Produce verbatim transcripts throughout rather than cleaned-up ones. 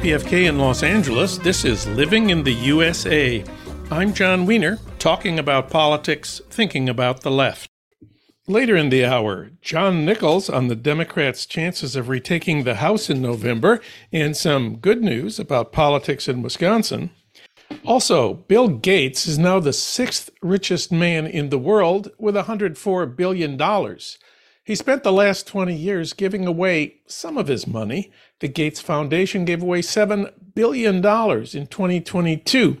K P F K in Los Angeles, this is Living in the U S A. I'm John Wiener, talking about politics, thinking about the left. Later in the hour, John Nichols on the Democrats' chances of retaking the House in November and some good news about politics in Wisconsin. Also, Bill Gates is now the sixth richest man in the world with one hundred four billion dollars. He spent the last twenty years giving away some of his money. The Gates Foundation gave away seven billion dollars in twenty twenty-two.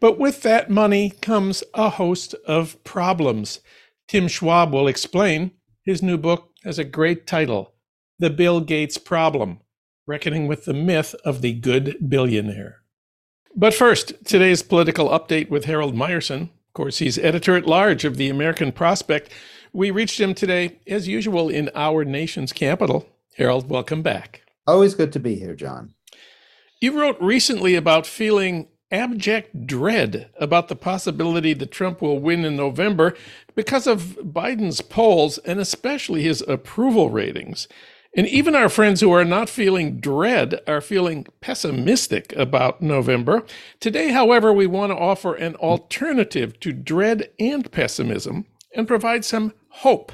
But with that money comes a host of problems. Tim Schwab will explain. His new book has a great title, The Bill Gates Problem: Reckoning with the Myth of the Good Billionaire. But first, today's political update with Harold Meyerson. Of course, he's editor-at-large of The American Prospect. We reached him today, as usual, in our nation's capital. Harold, welcome back. Always good to be here, John. You wrote recently about feeling abject dread about the possibility that Trump will win in November because of Biden's polls and especially his approval ratings. And even our friends who are not feeling dread are feeling pessimistic about November. Today, however, we want to offer an alternative to dread and pessimism and provide some hope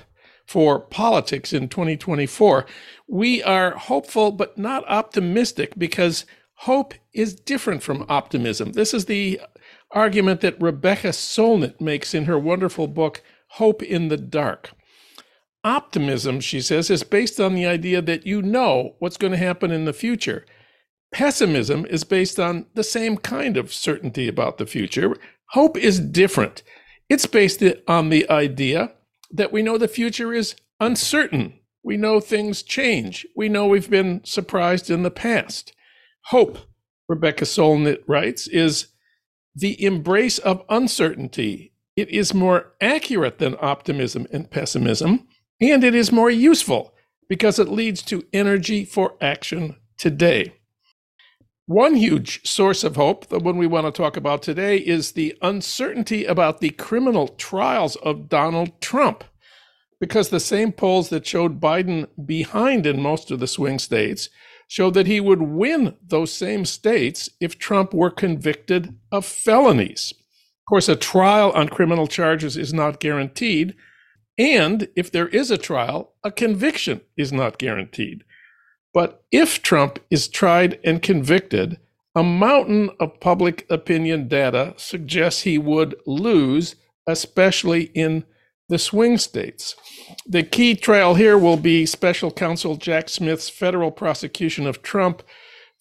for politics in twenty twenty-four. We are hopeful but not optimistic because hope is different from optimism. This is the argument that Rebecca Solnit makes in her wonderful book, Hope in the Dark. Optimism, she says, is based on the idea that you know what's going to happen in the future. Pessimism is based on the same kind of certainty about the future. Hope is different. It's based on the idea that we know the future is uncertain. We know things change. We know we've been surprised in the past. Hope, Rebecca Solnit writes, is the embrace of uncertainty. It is more accurate than optimism and pessimism, and it is more useful because it leads to energy for action today. One huge source of hope, the one we want to talk about today, is the uncertainty about the criminal trials of Donald Trump, because the same polls that showed Biden behind in most of the swing states showed that he would win those same states if Trump were convicted of felonies. Of course, a trial on criminal charges is not guaranteed, and if there is a trial, a conviction is not guaranteed. But if Trump is tried and convicted, a mountain of public opinion data suggests he would lose, especially in the swing states. The key trial here will be special counsel Jack Smith's federal prosecution of Trump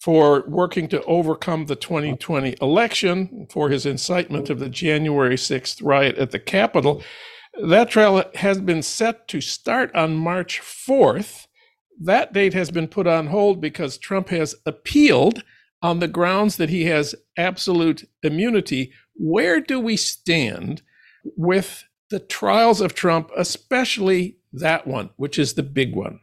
for working to overcome the twenty twenty election for his incitement of the January sixth riot at the Capitol. That trial has been set to start on March fourth. That date has been put on hold because Trump has appealed on the grounds that he has absolute immunity. Where do we stand with the trials of Trump, especially that one, which is the big one?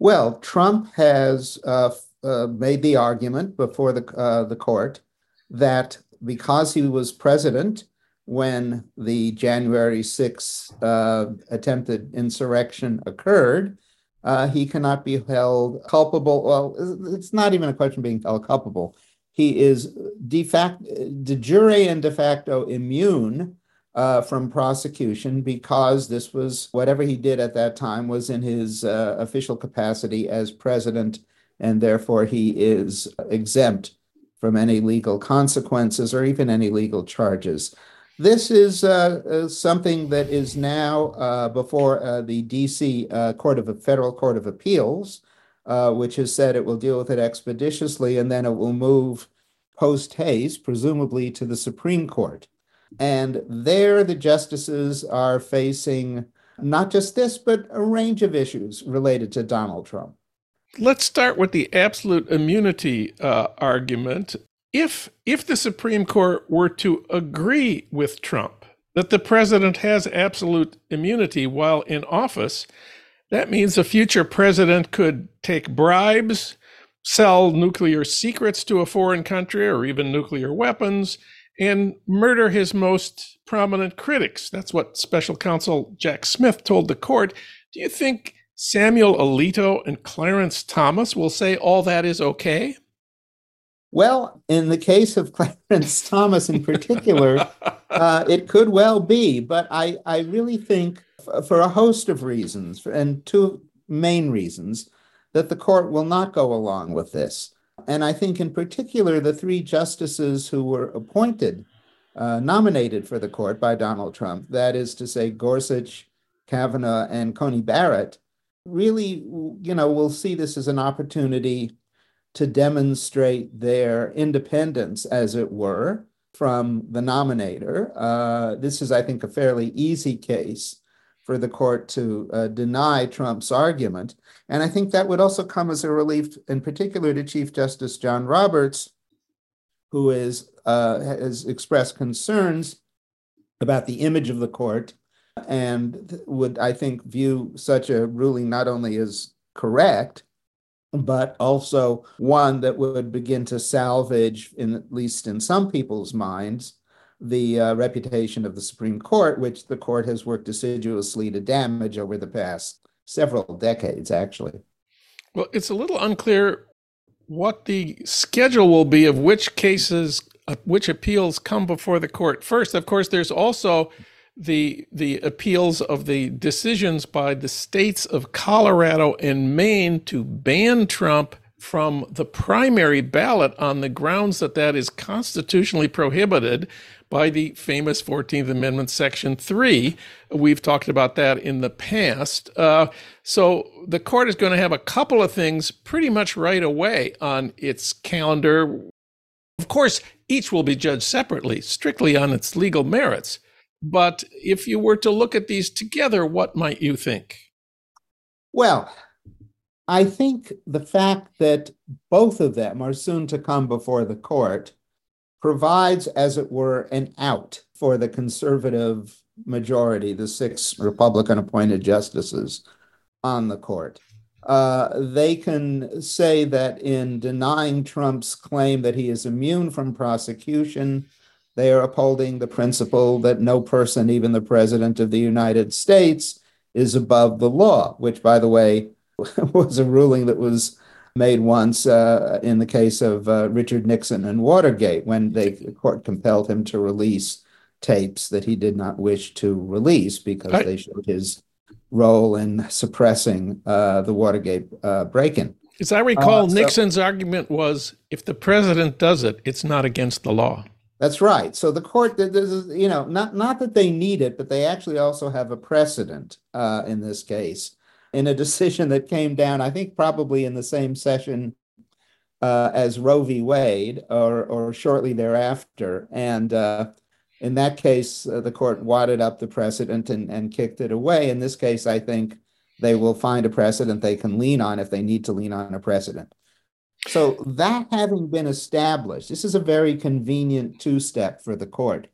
Well, Trump has uh, uh, made the argument before the uh, the court that because he was president when the January sixth uh, attempted insurrection occurred, uh, he cannot be held culpable. Well, it's not even a question of being held culpable. He is de facto, de jure and de facto immune Uh, from prosecution because this was, whatever he did at that time was in his uh, official capacity as president, and therefore he is exempt from any legal consequences or even any legal charges. This is uh, uh, something that is now uh, before uh, the D C Uh, Court of Federal Court of Appeals, uh, which has said it will deal with it expeditiously, and then it will move post haste, presumably to the Supreme Court. And there, the justices are facing not just this, but a range of issues related to Donald Trump. Let's start with the absolute immunity uh, argument. If if the Supreme Court were to agree with Trump that the president has absolute immunity while in office, that means a future president could take bribes, sell nuclear secrets to a foreign country, or even nuclear weapons, and murder his most prominent critics. That's what special counsel Jack Smith told the court. Do you think Samuel Alito and Clarence Thomas will say all that is okay? Well, in the case of Clarence Thomas in particular, uh, it could well be. But I, I really think f- for a host of reasons, and two main reasons, that the court will not go along with this. And I think in particular, the three justices who were appointed, uh, nominated for the court by Donald Trump, that is to say, Gorsuch, Kavanaugh, and Coney Barrett, really, you know, will see this as an opportunity to demonstrate their independence, as it were, from the nominator. Uh, this is, I think, a fairly easy case for the court to uh, deny Trump's argument. And I think that would also come as a relief, in particular, to Chief Justice John Roberts, who is, uh, has expressed concerns about the image of the court and would, I think, view such a ruling not only as correct, but also one that would begin to salvage, in, at least in some people's minds, the uh, reputation of the Supreme Court, which the court has worked assiduously to damage over the past several decades, actually. Well, it's a little unclear what the schedule will be of which cases, uh, which appeals come before the court. First, of course, there's also the the appeals of the decisions by the states of Colorado and Maine to ban Trump from the primary ballot on the grounds that that is constitutionally prohibited by the famous fourteenth Amendment, Section three. We've talked about that in the past. Uh, so the court is going to have a couple of things pretty much right away on its calendar. Of course, each will be judged separately, strictly on its legal merits. But if you were to look at these together, what might you think? Well, I think the fact that both of them are soon to come before the court provides, as it were, an out for the conservative majority, the six Republican-appointed justices on the court. Uh, they can say that in denying Trump's claim that he is immune from prosecution, they are upholding the principle that no person, even the president of the United States, is above the law, which, by the way, was a ruling that was made once uh, in the case of uh, Richard Nixon and Watergate, when they, the court compelled him to release tapes that he did not wish to release because I, they showed his role in suppressing uh, the Watergate uh, break-in. As I recall, uh, so, Nixon's argument was, if the president does it, it's not against the law. That's right. So the court, you know, not, not that they need it, but they actually also have a precedent uh, in this case, in a decision that came down, I think, probably in the same session uh, as Roe v. Wade, or, or shortly thereafter. And uh, in that case, uh, the court wadded up the precedent and, and kicked it away. In this case, I think they will find a precedent they can lean on if they need to lean on a precedent. So that having been established, this is a very convenient two-step for the court.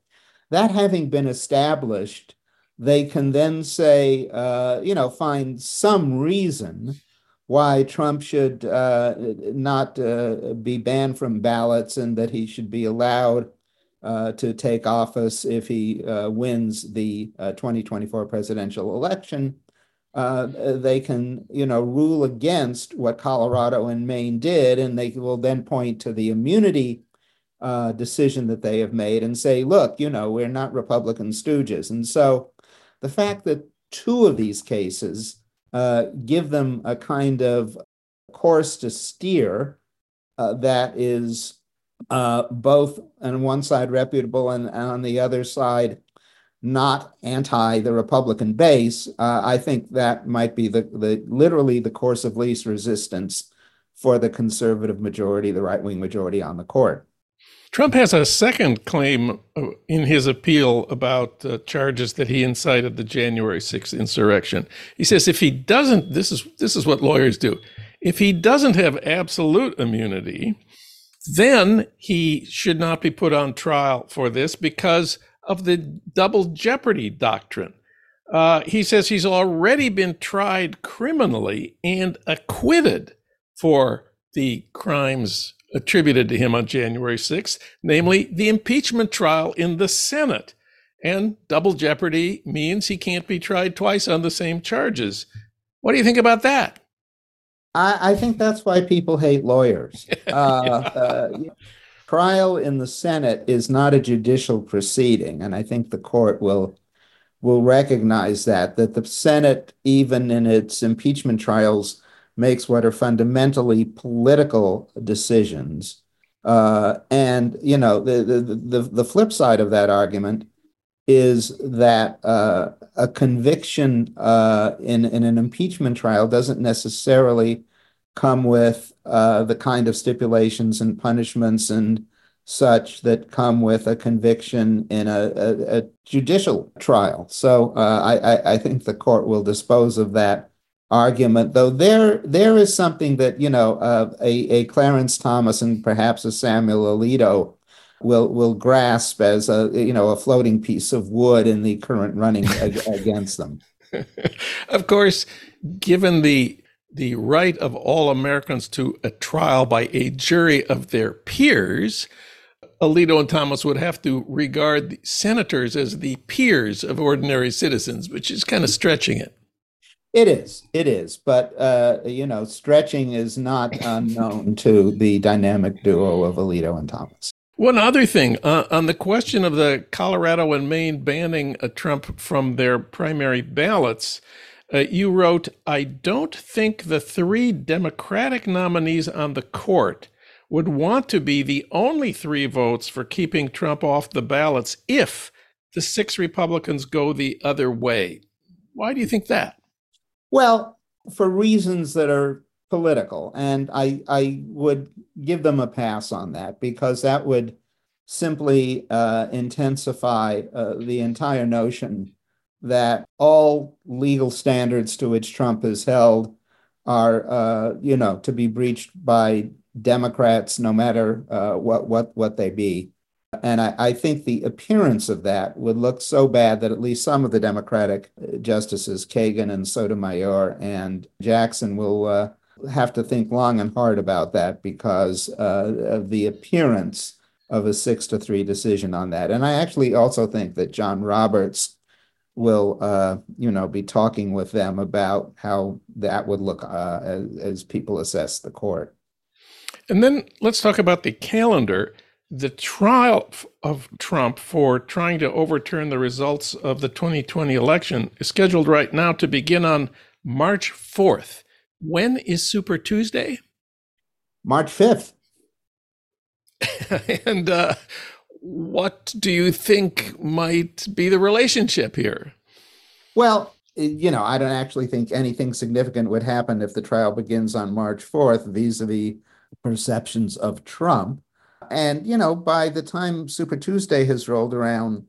That having been established, they can then say, uh, you know, find some reason why Trump should uh, not uh, be banned from ballots and that he should be allowed uh, to take office if he uh, wins the uh, twenty twenty-four presidential election. Uh, they can, you know, rule against what Colorado and Maine did, and they will then point to the immunity uh, decision that they have made and say, look, you know, we're not Republican stooges. And so the fact that two of these cases uh, give them a kind of course to steer uh, that is uh, both on one side reputable and on the other side not anti the Republican base, uh, I think that might be the, the literally the course of least resistance for the conservative majority, the right-wing majority on the court. Trump has a second claim in his appeal about uh, charges that he incited the January sixth insurrection. He says if he doesn't, this is this is what lawyers do, if he doesn't have absolute immunity, then he should not be put on trial for this because of the double jeopardy doctrine. Uh, he says he's already been tried criminally and acquitted for the crimes attributed to him on January sixth, namely the impeachment trial in the Senate. And double jeopardy means he can't be tried twice on the same charges. What do you think about that? I, I think that's why people hate lawyers. Uh, uh, trial in the Senate is not a judicial proceeding, and I think the court will will recognize that, that the Senate, even in its impeachment trials, makes what are fundamentally political decisions. Uh, and, you know, the, the, the, the flip side of that argument is that uh, a conviction uh, in, in an impeachment trial doesn't necessarily come with uh, the kind of stipulations and punishments and such that come with a conviction in a, a, a judicial trial. So uh, I, I think the court will dispose of that argument, though there there is something that, you know, uh, a, a Clarence Thomas and perhaps a Samuel Alito will will grasp as a, you know, a floating piece of wood in the current running ag- against them. Of course, given the the right of all Americans to a trial by a jury of their peers, Alito and Thomas would have to regard the senators as the peers of ordinary citizens, which is kind of stretching it. It is. It is. But, uh, you know, stretching is not unknown to the dynamic duo of Alito and Thomas. One other thing, uh, on the question of the Colorado and Maine banning uh, Trump from their primary ballots, uh, you wrote, "I don't think the three Democratic nominees on the court would want to be the only three votes for keeping Trump off the ballots if the six Republicans go the other way." Why do you think that? Well, for reasons that are political, and I, I would give them a pass on that, because that would simply uh, intensify uh, the entire notion that all legal standards to which Trump is held are, uh, you know, to be breached by Democrats, no matter uh, what, what, what they be. And I, I think the appearance of that would look so bad that at least some of the Democratic justices, Kagan and Sotomayor and Jackson, will uh, have to think long and hard about that, because uh, of the appearance of a six to three decision on that. And I actually also think that John Roberts will, uh, you know, be talking with them about how that would look uh, as, as people assess the court. And then let's talk about the calendar. The trial of Trump for trying to overturn the results of the twenty twenty election is scheduled right now to begin on March fourth. When is Super Tuesday? March fifth. And uh, what do you think might be the relationship here? Well, you know, I don't actually think anything significant would happen if the trial begins on March fourth vis-a-vis perceptions of Trump. And, you know, by the time Super Tuesday has rolled around,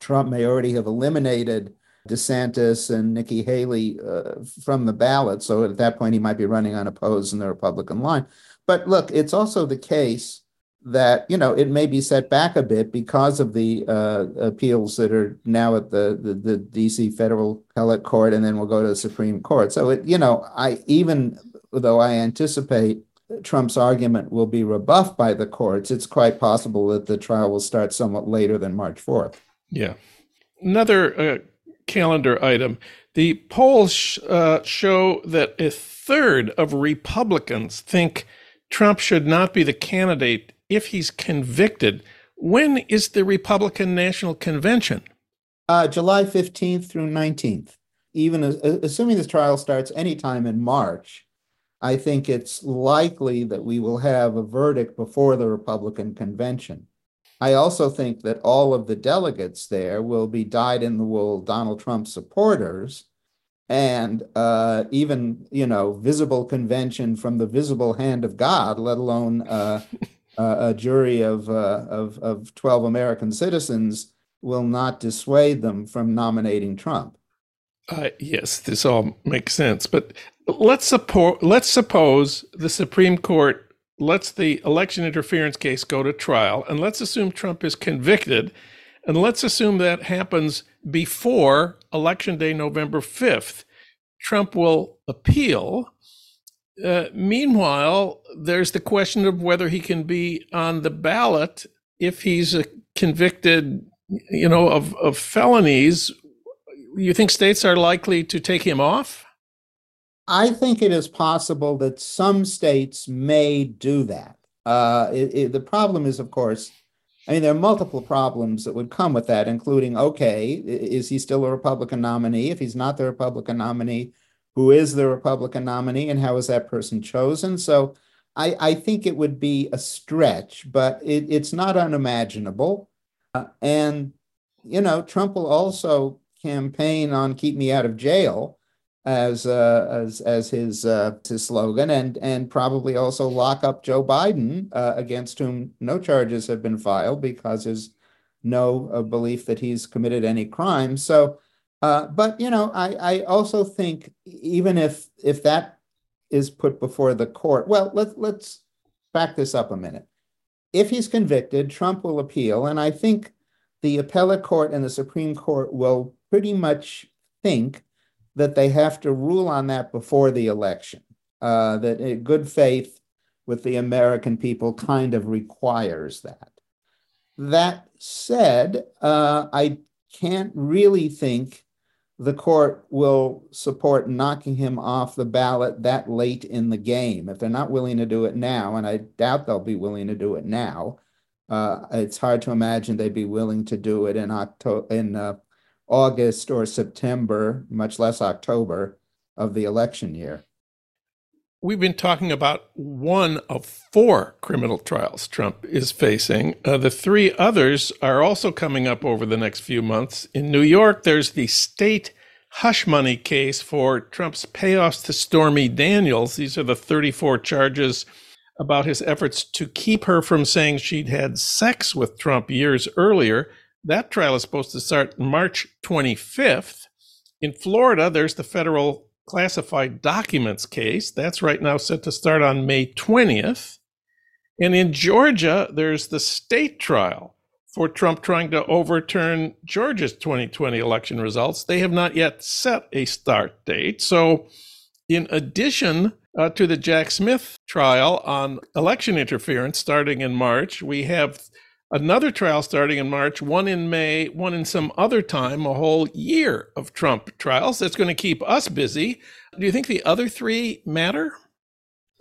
Trump may already have eliminated DeSantis and Nikki Haley uh, from the ballot. So at that point, he might be running unopposed in the Republican line. But look, it's also the case that, you know, it may be set back a bit because of the uh, appeals that are now at the, the, the D C federal appellate court, and then we'll go to the Supreme Court. So, it, you know, I even though I anticipate Trump's argument will be rebuffed by the courts, it's quite possible that the trial will start somewhat later than March fourth. Yeah. Another uh, calendar item. The polls sh- uh, show that a third of Republicans think Trump should not be the candidate if he's convicted. When is the Republican National Convention? Uh, July fifteenth through nineteenth. Even as, assuming this trial starts anytime in March, I think it's likely that we will have a verdict before the Republican convention. I also think that all of the delegates there will be dyed-in-the-wool Donald Trump supporters, and uh, even, you know, visible convention from the visible hand of God, let alone uh, a jury of, uh, of, of twelve American citizens, will not dissuade them from nominating Trump. Uh, yes, this all makes sense. But let's suppose, let's suppose the Supreme Court lets the election interference case go to trial, and let's assume Trump is convicted, and let's assume that happens before Election Day, November fifth. Trump will appeal. Uh, meanwhile, there's the question of whether he can be on the ballot if he's a convicted, you know, of, of felonies. You think states are likely to take him off? I think it is possible that some states may do that. Uh, it, it, the problem is, of course, I mean, there are multiple problems that would come with that, including, okay, is he still a Republican nominee? If he's not the Republican nominee, who is the Republican nominee and how is that person chosen? So I, I think it would be a stretch, but it, it's not unimaginable. Uh, and, you know, Trump will also campaign on keep me out of jail as uh, as as his uh, his slogan, and and probably also lock up Joe Biden, uh, against whom no charges have been filed because there's no uh, belief that he's committed any crime. So, uh, but you know, I I also think even if if that is put before the court, well, let's let's back this up a minute. If he's convicted, Trump will appeal, and I think the appellate court and the Supreme Court will pretty much think that they have to rule on that before the election, uh, that uh, good faith with the American people kind of requires that. That said, uh, I can't really think the court will support knocking him off the ballot that late in the game. If they're not willing to do it now, and I doubt they'll be willing to do it now, uh, it's hard to imagine they'd be willing to do it in October, in uh, August or September, much less October of the election year. We've been talking about one of four criminal trials Trump is facing. Uh, the three others are also coming up over the next few months. In New York, there's the state hush money case for Trump's payoffs to Stormy Daniels. These are the thirty-four charges about his efforts to keep her from saying she'd had sex with Trump years earlier. That trial is supposed to start March twenty-fifth. In Florida, there's the federal classified documents case. That's right now set to start on May twentieth. And in Georgia, there's the state trial for Trump trying to overturn Georgia's twenty twenty election results. They have not yet set a start date. So in addition uh, to the Jack Smith trial on election interference starting in March, we have another trial starting in March, one in May, one in some other time, a whole year of Trump trials. That's going to keep us busy. Do you think the other three matter?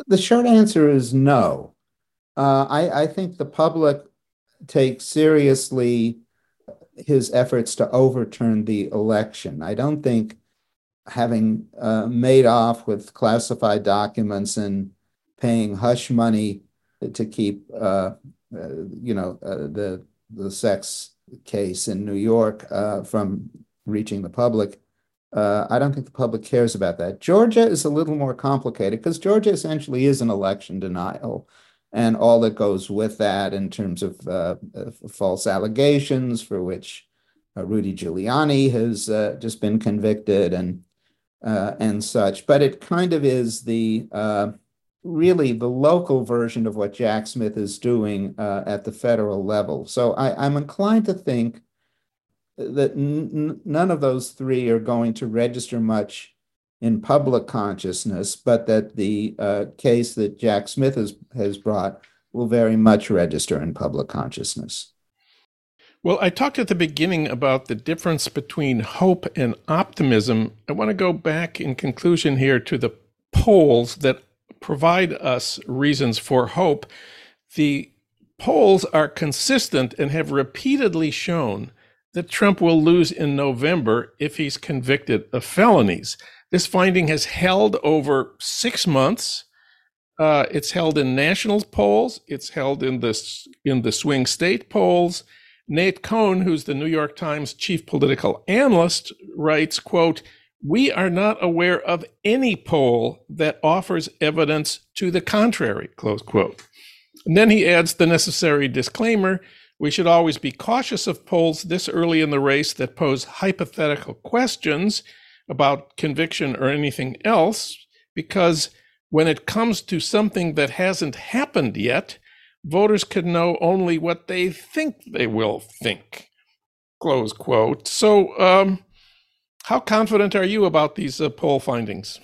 The short answer is no. Uh, I, I think the public takes seriously his efforts to overturn the election. I don't think having uh, made off with classified documents and paying hush money to keep uh, Uh, you know, uh, the the sex case in New York uh, from reaching the public. Uh, I don't think the public cares about that. Georgia is a little more complicated because Georgia essentially is an election denial and all that goes with that in terms of uh, uh, false allegations for which uh, Rudy Giuliani has uh, just been convicted and uh, and such. But it kind of is the uh, really the local version of what Jack Smith is doing uh, at the federal level. So I, I'm inclined to think that n- none of those three are going to register much in public consciousness, but that the uh, case that Jack Smith has, has brought will very much register in public consciousness. Well, I talked at the beginning about the difference between hope and optimism. I want to go back in conclusion here to the polls that provide us reasons for hope. The polls are consistent and have repeatedly shown that Trump will lose in November if he's convicted of felonies. This finding has held over six months. Uh, it's held in national polls. It's held in the, in the swing state polls. Nate Cohn, who's the New York Times chief political analyst, writes, quote, "We are not aware of any poll that offers evidence to the contrary," close quote. And then he adds the necessary disclaimer, we should always be cautious of polls this early in the race that pose hypothetical questions about conviction or anything else, because when it comes to something that hasn't happened yet, voters can know only what they think they will think, close quote. So, um, how confident are you about these uh, poll findings?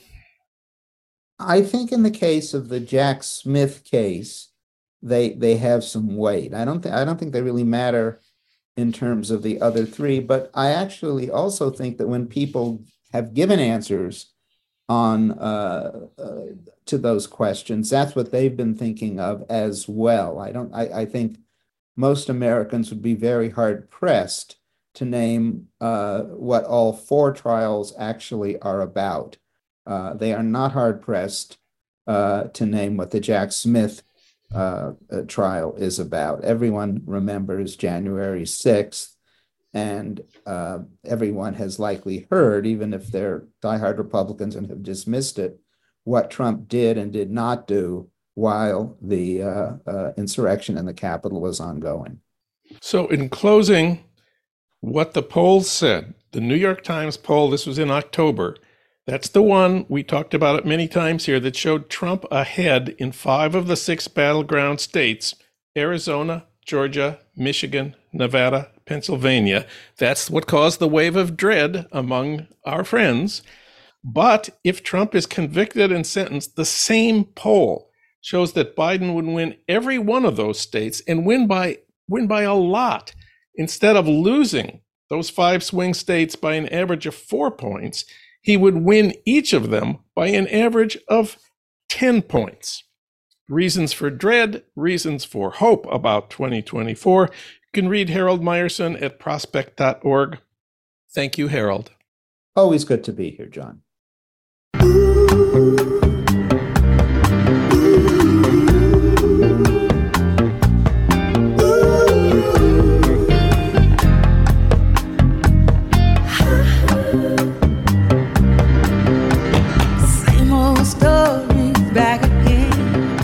I think in the case of the Jack Smith case, they they have some weight. I don't think I don't think they really matter in terms of the other three, but I actually also think that when people have given answers on uh, uh, to those questions. That's what they've been thinking of as well. I don't. I, I think most Americans would be very hard pressed to name uh, what all four trials actually are about. Uh, they are not hard pressed uh, to name what the Jack Smith uh, uh, trial is about. Everyone remembers January sixth, and uh, everyone has likely heard, even if they're diehard Republicans and have dismissed it, what Trump did and did not do while the uh, uh, insurrection in the Capitol was ongoing. So in closing, what the polls said, the New York Times poll, this was in October, that's the one we talked about it many times here, that showed Trump ahead in five of the six battleground states, Arizona, Georgia, Michigan, Nevada, Pennsylvania. That's what caused the wave of dread among our friends. But if Trump is convicted and sentenced, the same poll shows that Biden would win every one of those states and win by win by a lot. Instead of losing those five swing states by an average of four points, he would win each of them by an average of ten points. Reasons for dread, reasons for hope about twenty twenty-four. You can read Harold Meyerson at prospect dot org. Thank you, Harold. Always good to be here, John.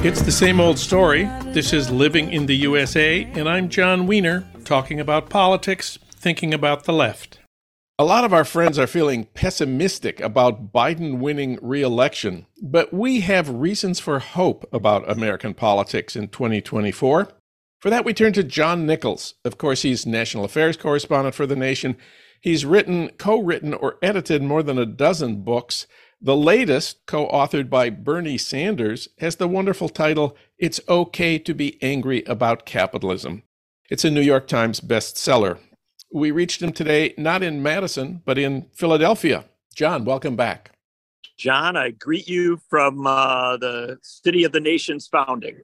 It's the same old story. This is Living in the U S A, and I'm John Wiener, talking about politics, thinking about the left. A lot of our friends are feeling pessimistic about Biden winning re-election, but we have reasons for hope about American politics in twenty twenty-four. For that, we turn to John Nichols. Of course, he's national affairs correspondent for The Nation. He's written, co-written, or edited more than a dozen books. The latest, co-authored by Bernie Sanders, has the wonderful title, It's Okay to Be Angry About Capitalism. It's a New York Times bestseller. We reached him today, not in Madison, but in Philadelphia. John, welcome back. John, I greet you from uh, the city of the nation's founding.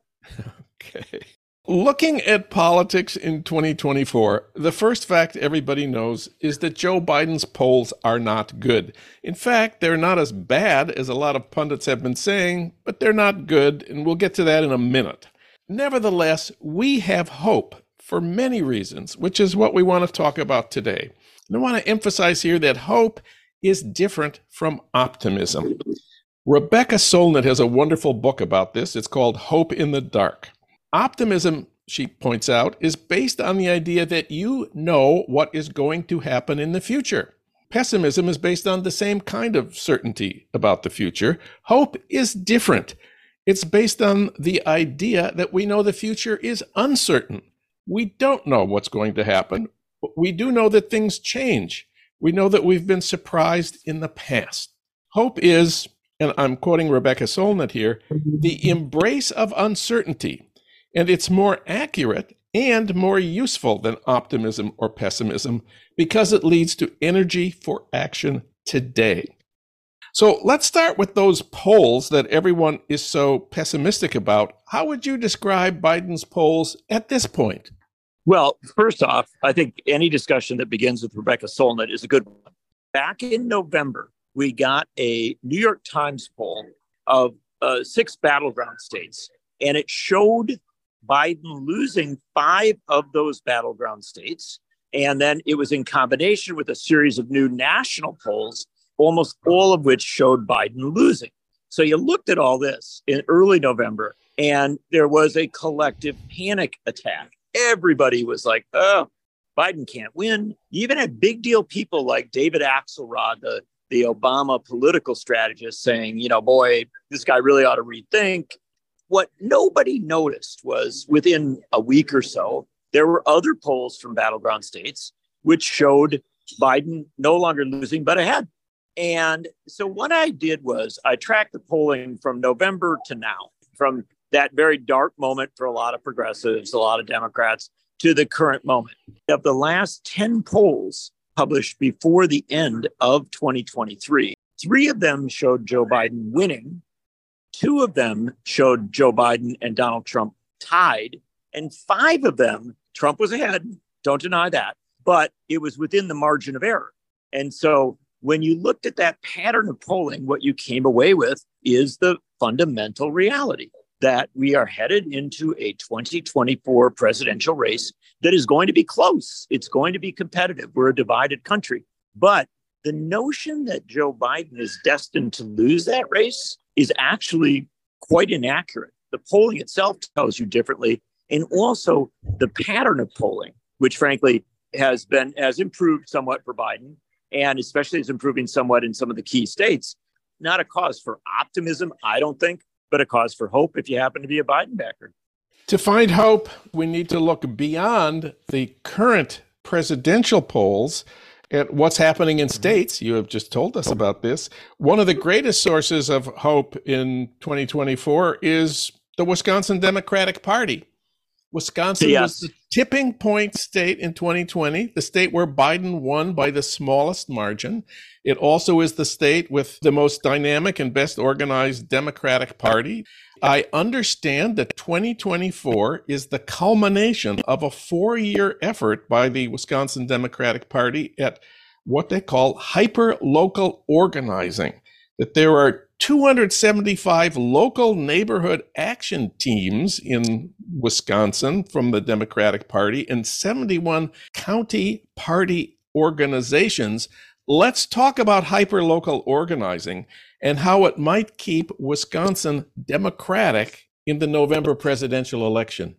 Okay. Looking at politics in twenty twenty-four, the first fact everybody knows is that Joe Biden's polls are not good. In fact, they're not as bad as a lot of pundits have been saying, but they're not good, and we'll get to that in a minute. Nevertheless, we have hope for many reasons, which is what we want to talk about today. And I want to emphasize here that hope is different from optimism. Rebecca Solnit has a wonderful book about this. It's called Hope in the Dark. Optimism, she points out, is based on the idea that you know what is going to happen in the future. Pessimism is based on the same kind of certainty about the future. Hope is different. It's based on the idea that we know the future is uncertain. We don't know what's going to happen, but we do know that things change. We know that we've been surprised in the past. Hope is, and I'm quoting Rebecca Solnit here, the embrace of uncertainty. And it's more accurate and more useful than optimism or pessimism because it leads to energy for action today. So let's start with those polls that everyone is so pessimistic about. How would you describe Biden's polls at this point? Well, first off, I think any discussion that begins with Rebecca Solnit is a good one. Back in November, we got a New York Times poll of uh, six battleground states, and it showed Biden losing five of those battleground states. And then it was in combination with a series of new national polls, almost all of which showed Biden losing. So you looked at all this in early November, and there was a collective panic attack. Everybody was like, oh, Biden can't win. You even had big deal people like David Axelrod, the, the Obama political strategist, saying, you know, boy, this guy really ought to rethink. What nobody noticed was within a week or so, there were other polls from battleground states which showed Biden no longer losing, but ahead. And so what I did was I tracked the polling from November to now, from that very dark moment for a lot of progressives, a lot of Democrats, to the current moment. Of the last ten polls published before the end of twenty twenty-three, Three of them showed Joe Biden winning. Two of them showed Joe Biden and Donald Trump tied. And five of them, Trump was ahead. Don't deny that. But it was within the margin of error. And so when you looked at that pattern of polling, what you came away with is the fundamental reality that we are headed into a twenty twenty-four presidential race that is going to be close. It's going to be competitive. We're a divided country. But the notion that Joe Biden is destined to lose that race is actually quite inaccurate. The polling itself tells you differently. And also the pattern of polling, which frankly has been has improved somewhat for Biden, and especially is improving somewhat in some of the key states. Not a cause for optimism, I don't think, but a cause for hope if you happen to be a Biden backer. To find hope, we need to look beyond the current presidential polls at what's happening in states. You have just told us about this. One of the greatest sources of hope in twenty twenty-four is the Wisconsin Democratic Party. Wisconsin yes. was the tipping point state in twenty twenty, the state where Biden won by the smallest margin. It also is the state with the most dynamic and best organized Democratic Party. I understand that twenty twenty-four is the culmination of a four-year effort by the Wisconsin Democratic Party at what they call hyper-local organizing, that there are two hundred seventy-five local neighborhood action teams in Wisconsin from the Democratic Party and seventy-one county party organizations. Let's talk about hyperlocal organizing and how it might keep Wisconsin Democratic in the November presidential election.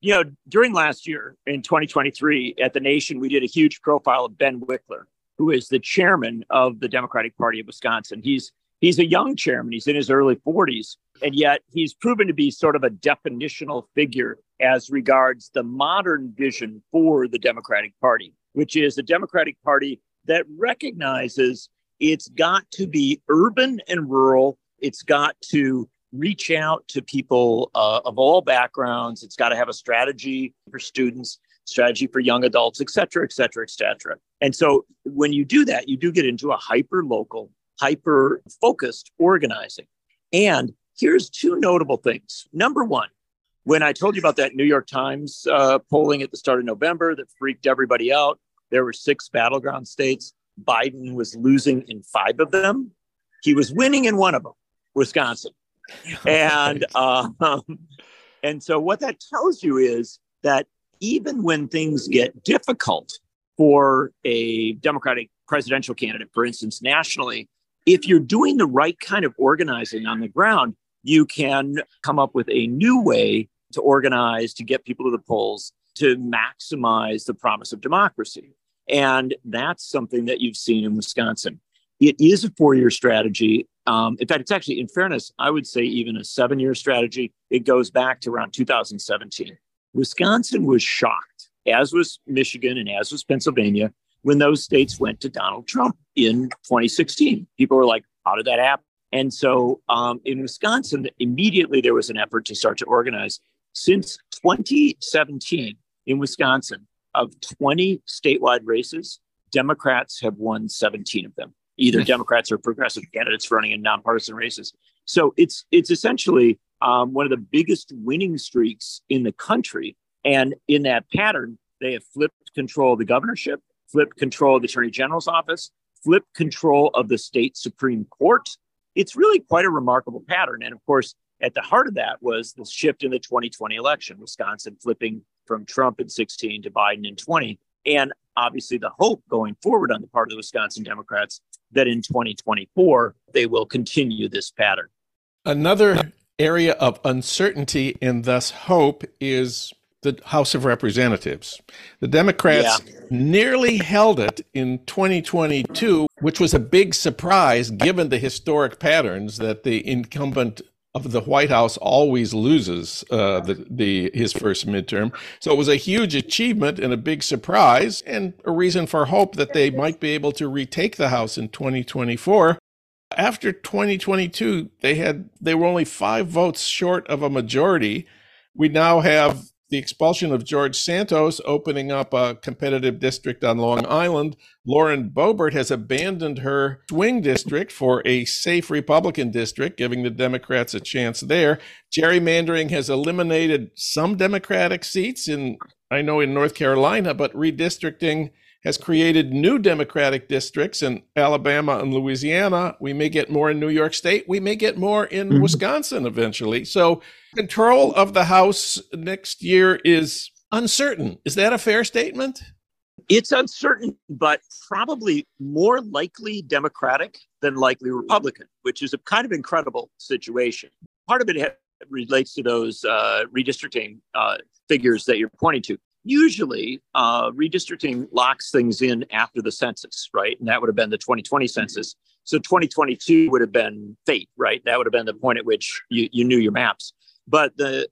You know, during last year in twenty twenty-three at The Nation, we did a huge profile of Ben Wickler, who is the chairman of the Democratic Party of Wisconsin. He's He's a young chairman. He's in his early forties, and yet he's proven to be sort of a definitional figure as regards the modern vision for the Democratic Party, which is a Democratic Party that recognizes it's got to be urban and rural. It's got to reach out to people uh, of all backgrounds. It's got to have a strategy for students, strategy for young adults, et cetera, et cetera, et cetera. And so when you do that, you do get into a hyper-local, hyper-focused organizing. And here's two notable things. Number one, when I told you about that New York Times uh, polling at the start of November that freaked everybody out, there were six battleground states. Biden was losing in five of them. He was winning in one of them, Wisconsin. And, uh, and so what that tells you is that even when things get difficult for a Democratic presidential candidate, for instance, nationally, if you're doing the right kind of organizing on the ground, you can come up with a new way to organize, to get people to the polls, to maximize the promise of democracy. And that's something that you've seen in Wisconsin. It is a four-year strategy. Um, in fact, it's actually, in fairness, I would say even a seven-year strategy. It goes back to around two thousand seventeen. Wisconsin was shocked, as was Michigan and as was Pennsylvania, when those states went to Donald Trump in twenty sixteen. People were like, how did that happen? And so um, in Wisconsin, immediately there was an effort to start to organize. Since twenty seventeen in Wisconsin, of twenty statewide races, Democrats have won seventeen of them, either Democrats or progressive candidates running in nonpartisan races. So it's, it's essentially um, one of the biggest winning streaks in the country. And in that pattern, they have flipped control of the governorship, flipped control of the Attorney General's office, flipped control of the state Supreme Court. It's really quite a remarkable pattern. And of course, at the heart of that was the shift in the twenty twenty election, Wisconsin flipping from Trump in sixteen to Biden in twenty. And obviously the hope going forward on the part of the Wisconsin Democrats that in twenty twenty-four, they will continue this pattern. Another area of uncertainty and thus hope is the House of Representatives. The Democrats yeah. nearly held it in twenty twenty-two, which was a big surprise given the historic patterns that the incumbent of the White House always loses uh, the, the his first midterm. So it was a huge achievement and a big surprise and a reason for hope that they might be able to retake the House in twenty twenty-four. After twenty twenty-two, they had they were only five votes short of a majority. We now have the expulsion of George Santos, opening up a competitive district on Long Island. Lauren Boebert has abandoned her swing district for a safe Republican district, giving the Democrats a chance there. Gerrymandering has eliminated some Democratic seats in, I know, in North Carolina, but redistricting has created new Democratic districts in Alabama and Louisiana. We may get more in New York State. We may get more in mm-hmm. Wisconsin eventually. So control of the House next year is uncertain. Is that a fair statement? It's uncertain, but probably more likely Democratic than likely Republican, which is a kind of incredible situation. Part of it ha- relates to those uh, redistricting uh, figures that you're pointing to. Usually, uh, redistricting locks things in after the census, right? And that would have been the twenty twenty census. So twenty twenty-two would have been fate, right? That would have been the point at which you, you knew your maps. But the,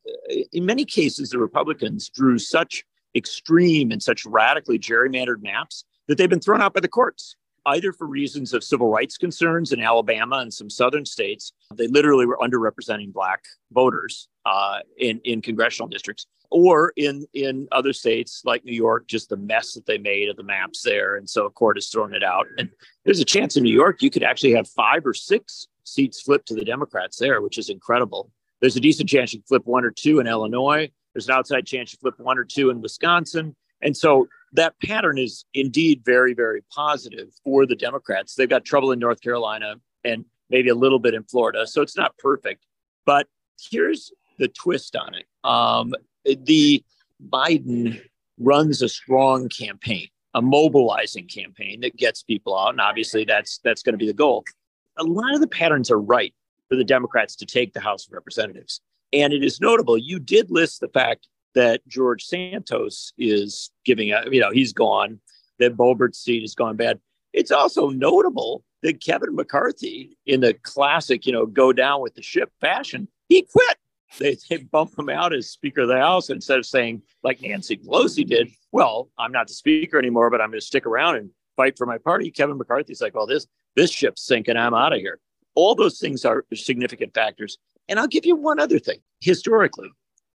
in many cases, the Republicans drew such extreme and such radically gerrymandered maps that they've been thrown out by the courts, either for reasons of civil rights concerns in Alabama and some southern states. They literally were underrepresenting Black voters uh, in, in congressional districts. Or in, in other states like New York, just the mess that they made of the maps there. And so a court has thrown it out. And there's a chance in New York you could actually have five or six seats flipped to the Democrats there, which is incredible. There's a decent chance you flip one or two in Illinois. There's an outside chance you flip one or two in Wisconsin. And so that pattern is indeed very, very positive for the Democrats. They've got trouble in North Carolina and maybe a little bit in Florida. So it's not perfect. But here's the twist on it. Um, The Biden runs a strong campaign, a mobilizing campaign that gets people out. And obviously, that's that's going to be the goal. A lot of the patterns are right for the Democrats to take the House of Representatives. And it is notable. You did list the fact that George Santos is giving up, you know, he's gone, that Boebert's seat has gone bad. It's also notable that Kevin McCarthy, in the classic, you know, go down with the ship fashion, he quit. They, they bump him out as Speaker of the House instead of saying, like Nancy Pelosi did, well, I'm not the Speaker anymore, but I'm going to stick around and fight for my party. Kevin McCarthy's like, well, this, this ship's sinking. I'm out of here. All those things are significant factors. And I'll give you one other thing. Historically,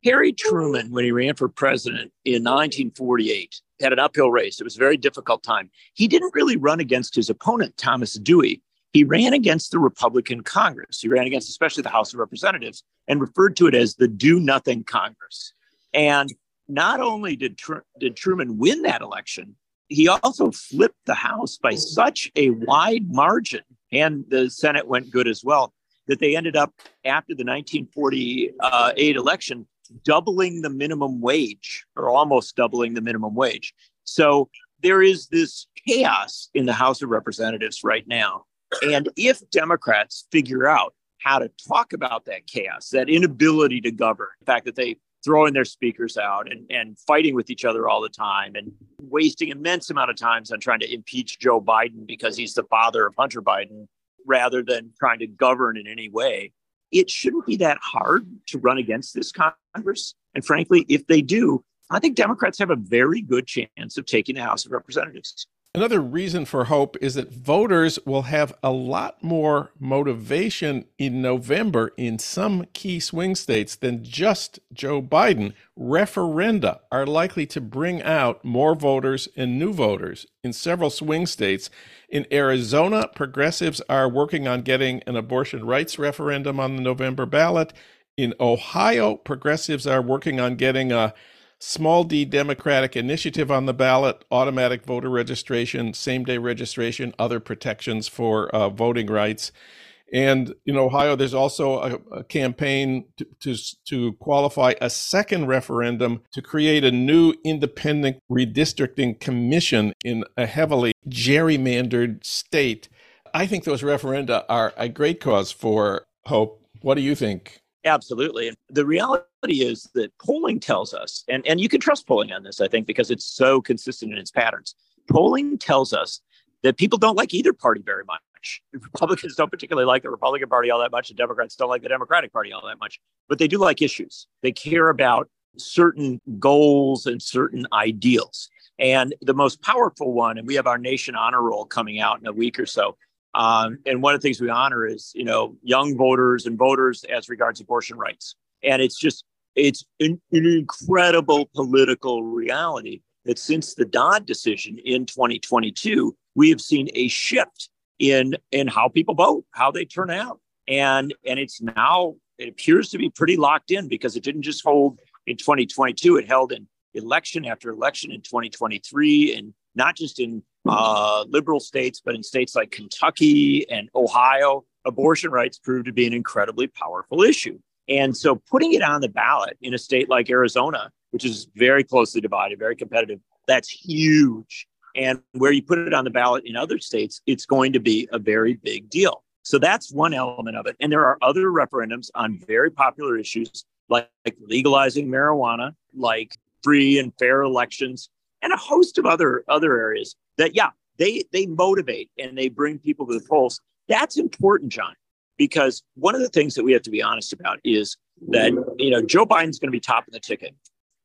Harry Truman, when he ran for president in nineteen forty-eight, had an uphill race. It was a very difficult time. He didn't really run against his opponent, Thomas Dewey. He ran against the Republican Congress. He ran against especially the House of Representatives and referred to it as the do-nothing Congress. And not only did, Tr- did Truman win that election, he also flipped the House by such a wide margin, and the Senate went good as well, that they ended up, after the nineteen forty-eight election, doubling the minimum wage, or almost doubling the minimum wage. So there is this chaos in the House of Representatives right now. And if Democrats figure out how to talk about that chaos, that inability to govern, the fact that they throwing their speakers out and, and fighting with each other all the time and wasting immense amount of times on trying to impeach Joe Biden because he's the father of Hunter Biden, rather than trying to govern in any way, it shouldn't be that hard to run against this Congress. And frankly, if they do, I think Democrats have a very good chance of taking the House of Representatives. Another reason for hope is that voters will have a lot more motivation in November in some key swing states than just Joe Biden. Referenda are likely to bring out more voters and new voters in several swing states. In Arizona, progressives are working on getting an abortion rights referendum on the November ballot. In Ohio, progressives are working on getting a small d Democratic initiative on the ballot, automatic voter registration, same-day registration, other protections for uh, voting rights. And in Ohio, there's also a, a campaign to, to, to qualify a second referendum to create a new independent redistricting commission in a heavily gerrymandered state. I think those referenda are a great cause for hope. What do you think? Absolutely. And the reality is that polling tells us, and, and you can trust polling on this, I think, because it's so consistent in its patterns. Polling tells us that people don't like either party very much. Republicans don't particularly like the Republican Party all that much. The Democrats don't like the Democratic Party all that much. But they do like issues. They care about certain goals and certain ideals. And the most powerful one, and we have our Nation Honor Roll coming out in a week or so. Um, and one of the things we honor is, you know, young voters and voters as regards abortion rights. And it's just It's an, an incredible political reality that since the Dodd decision in twenty twenty-two, we have seen a shift in in how people vote, how they turn out. And and it's now, it appears to be pretty locked in, because it didn't just hold in twenty twenty-two, it held in election after election in twenty twenty-three, and not just in uh, liberal states, but in states like Kentucky and Ohio. Abortion rights proved to be an incredibly powerful issue. And so putting it on the ballot in a state like Arizona, which is very closely divided, very competitive, that's huge. And where you put it on the ballot in other states, it's going to be a very big deal. So that's one element of it. And there are other referendums on very popular issues, like, like legalizing marijuana, like free and fair elections, and a host of other other areas that, yeah, they they motivate and they bring people to the polls. That's important, John, because one of the things that we have to be honest about is that, you know, Joe Biden's going to be top of the ticket.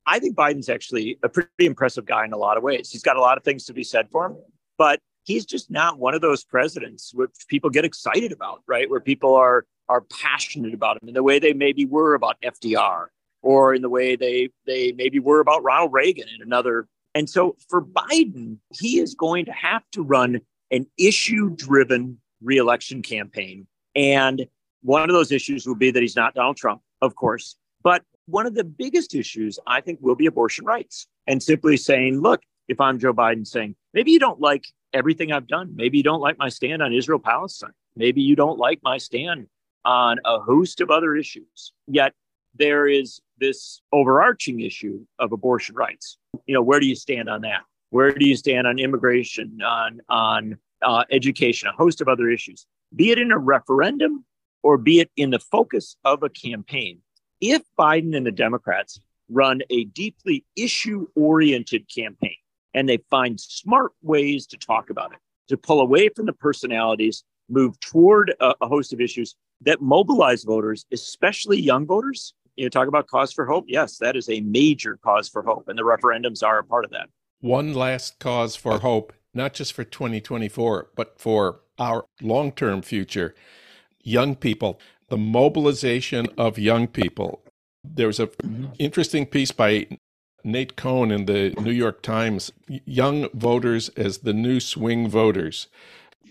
I think Biden's actually a pretty impressive guy in a lot of ways. He's got a lot of things to be said for him, but he's just not one of those presidents which people get excited about, right? Where people are are passionate about him in the way they maybe were about F D R, or in the way they they maybe were about Ronald Reagan and another. And so for Biden, he is going to have to run an issue-driven reelection campaign. And one of those issues will be that he's not Donald Trump, of course. But one of the biggest issues, I think, will be abortion rights, and simply saying, look, if I'm Joe Biden, saying, maybe you don't like everything I've done. Maybe you don't like my stand on Israel-Palestine. Maybe you don't like my stand on a host of other issues. Yet there is this overarching issue of abortion rights. You know, where do you stand on that? Where do you stand on immigration, on on uh, education, a host of other issues? Be it in a referendum or be it in the focus of a campaign. If Biden and the Democrats run a deeply issue-oriented campaign and they find smart ways to talk about it, to pull away from the personalities, move toward a, a host of issues that mobilize voters, especially young voters. You know, talk about cause for hope. Yes, that is a major cause for hope, and the referendums are a part of that. One last cause for hope, not just for twenty twenty-four, but for our long-term future. Young people, the mobilization of young people. There was an interesting piece by Nate Cohn in the New York Times, Young Voters as the New Swing Voters.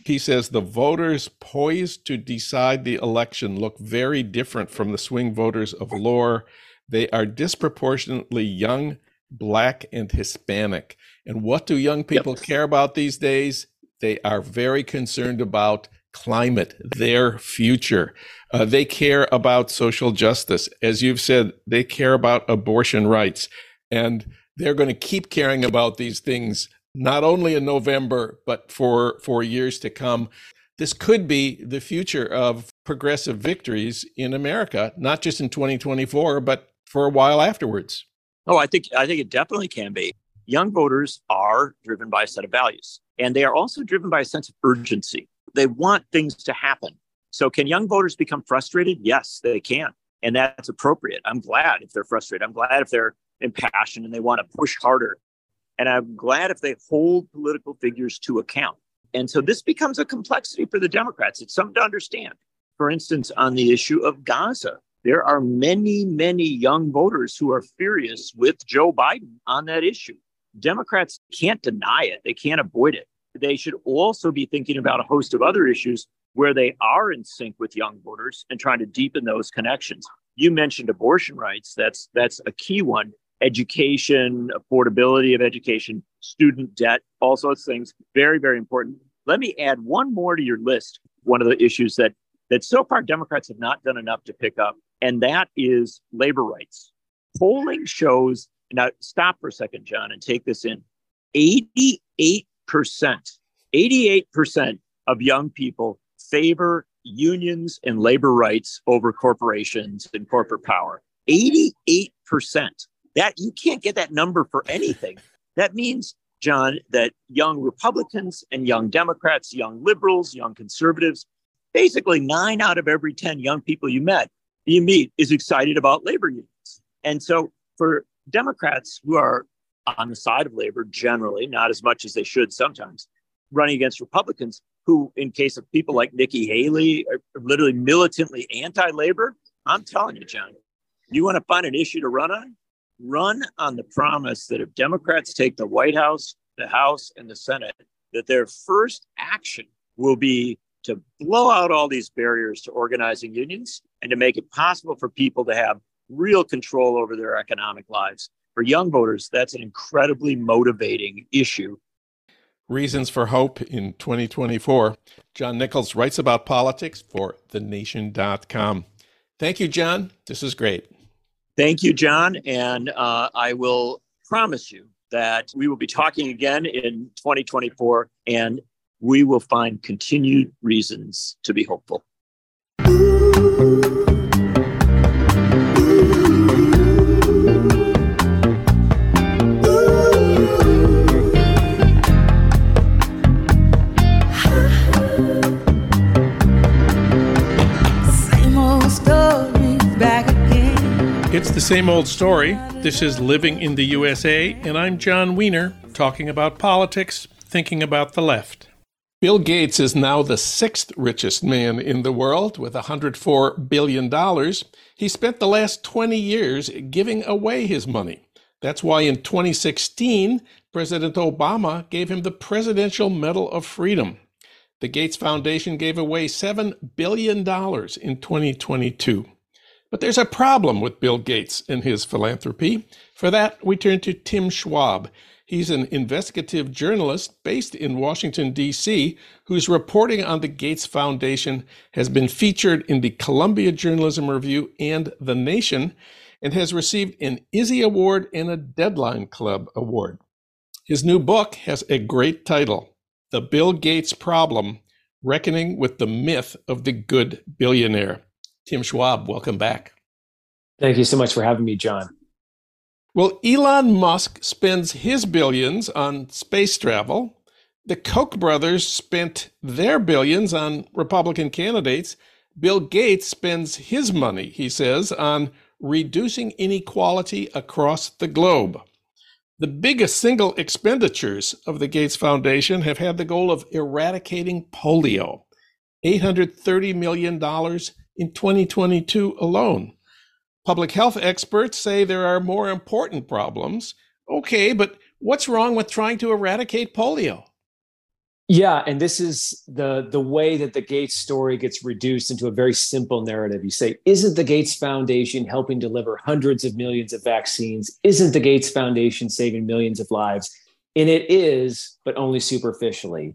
He says the voters poised to decide the election look very different from the swing voters of lore. They are disproportionately young, Black, and Hispanic. And what do young people yep. care about these days? They are very concerned about climate, their future. Uh, they care about social justice. As you've said, they care about abortion rights. And they're going to keep caring about these things, not only in November, but for, for years to come. This could be the future of progressive victories in America, not just in twenty twenty-four, but for a while afterwards. Oh, I think I think it definitely can be. Young voters are driven by a set of values, and they are also driven by a sense of urgency. They want things to happen. So can young voters become frustrated? Yes, they can. And that's appropriate. I'm glad if they're frustrated. I'm glad if they're impassioned and they want to push harder. And I'm glad if they hold political figures to account. And so this becomes a complexity for the Democrats. It's something to understand. For instance, on the issue of Gaza, there are many, many young voters who are furious with Joe Biden on that issue. Democrats can't deny it. They can't avoid it. They should also be thinking about a host of other issues where they are in sync with young voters and trying to deepen those connections. You mentioned abortion rights. That's that's a key one. Education, affordability of education, student debt, all sorts of things. Very, very important. Let me add one more to your list. One of the issues that that so far Democrats have not done enough to pick up, and that is labor rights. Polling shows, now stop for a second, John, and take this in. eighty-eight percent, eighty-eight percent of young people favor unions and labor rights over corporations and corporate power. eighty-eight percent. That you can't get that number for anything. That means, John, that young Republicans and young Democrats, young liberals, young conservatives, basically nine out of every ten young people you met, you meet is excited about labor unions. And so for Democrats who are on the side of labor generally, not as much as they should sometimes, running against Republicans who, in case of people like Nikki Haley, are literally militantly anti-labor, I'm telling you, John, You want to find an issue to run on? Run on the promise that if Democrats take the White House, the House, and the Senate, that their first action will be to blow out all these barriers to organizing unions and to make it possible for people to have real control over their economic lives. For young voters, that's an incredibly motivating issue. Reasons for Hope in twenty twenty-four. John Nichols writes about politics for the nation dot com. Thank you, John. This is great. Thank you, John. And uh, I will promise you that we will be talking again in twenty twenty-four, and we will find continued reasons to be hopeful. It's the same old story. This is Living in the U S A, and I'm John Wiener, talking about politics, thinking about the left. Bill Gates is now the sixth richest man in the world with one hundred four billion dollars. He spent the last twenty years giving away his money. That's why in twenty sixteen, President Obama gave him the Presidential Medal of Freedom. The Gates Foundation gave away seven billion dollars in twenty twenty-two. But there's a problem with Bill Gates and his philanthropy. For that, we turn to Tim Schwab. He's an investigative journalist based in Washington, D C, whose reporting on the Gates Foundation has been featured in the Columbia Journalism Review and The Nation, and has received an Izzy Award and a Deadline Club Award. His new book has a great title, The Bill Gates Problem: Reckoning with the Myth of the Good Billionaire. Tim Schwab, welcome back. Thank you so much for having me, John. Well, Elon Musk spends his billions on space travel. The Koch brothers spent their billions on Republican candidates. Bill Gates spends his money, he says, on reducing inequality across the globe. The biggest single expenditures of the Gates Foundation have had the goal of eradicating polio, eight hundred thirty million dollars in twenty twenty-two alone. Public health experts say there are more important problems. Okay, but what's wrong with trying to eradicate polio? Yeah, and this is the, the way that the Gates story gets reduced into a very simple narrative. You say, isn't the Gates Foundation helping deliver hundreds of millions of vaccines? Isn't the Gates Foundation saving millions of lives? And it is, but only superficially.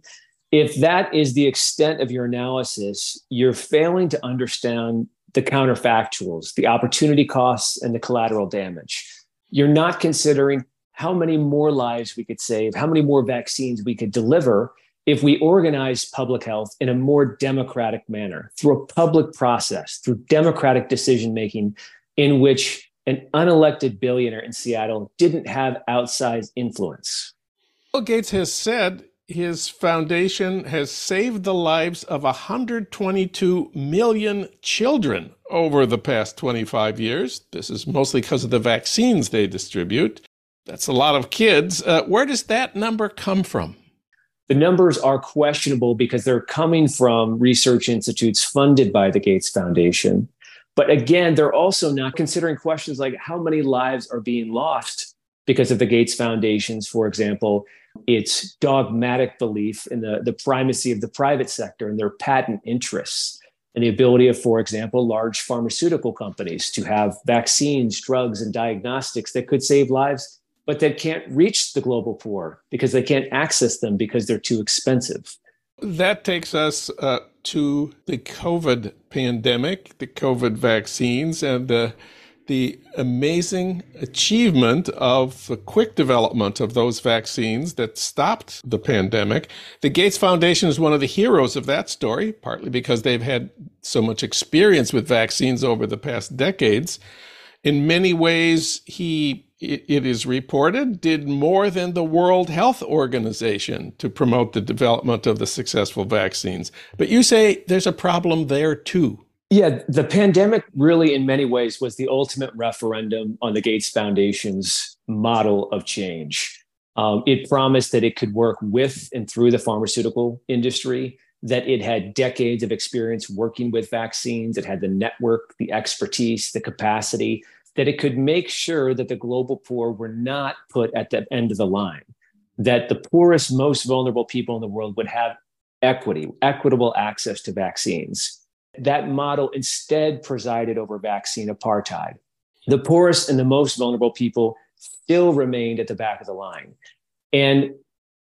If that is the extent of your analysis, you're failing to understand the counterfactuals, the opportunity costs, and the collateral damage. You're not considering how many more lives we could save, how many more vaccines we could deliver if we organize public health in a more democratic manner, through a public process, through democratic decision-making, in which an unelected billionaire in Seattle didn't have outsized influence. Bill Gates has said his foundation has saved the lives of one hundred twenty-two million children over the past twenty-five years. This is mostly because of the vaccines they distribute. That's a lot of kids. Uh, where does that number come from? The numbers are questionable because they're coming from research institutes funded by the Gates Foundation. But again, they're also not considering questions like how many lives are being lost because of the Gates Foundation's, for example, its dogmatic belief in the, the primacy of the private sector and their patent interests, and the ability of, for example, large pharmaceutical companies to have vaccines, drugs, and diagnostics that could save lives, but that can't reach the global poor because they can't access them because they're too expensive. That takes us uh, to the COVID pandemic, the COVID vaccines, and the uh, the amazing achievement of the quick development of those vaccines that stopped the pandemic. The Gates Foundation is one of the heroes of that story, partly because they've had so much experience with vaccines over the past decades. In many ways, he, it is reported, did more than the World Health Organization to promote the development of the successful vaccines. But you say there's a problem there too. Yeah, the pandemic really, in many ways, was the ultimate referendum on the Gates Foundation's model of change. Um, it promised that it could work with and through the pharmaceutical industry, that it had decades of experience working with vaccines. It had the network, the expertise, the capacity that it could make sure that the global poor were not put at the end of the line, that the poorest, most vulnerable people in the world would have equity, equitable access to vaccines. That model instead presided over vaccine apartheid. The poorest and the most vulnerable people still remained at the back of the line. And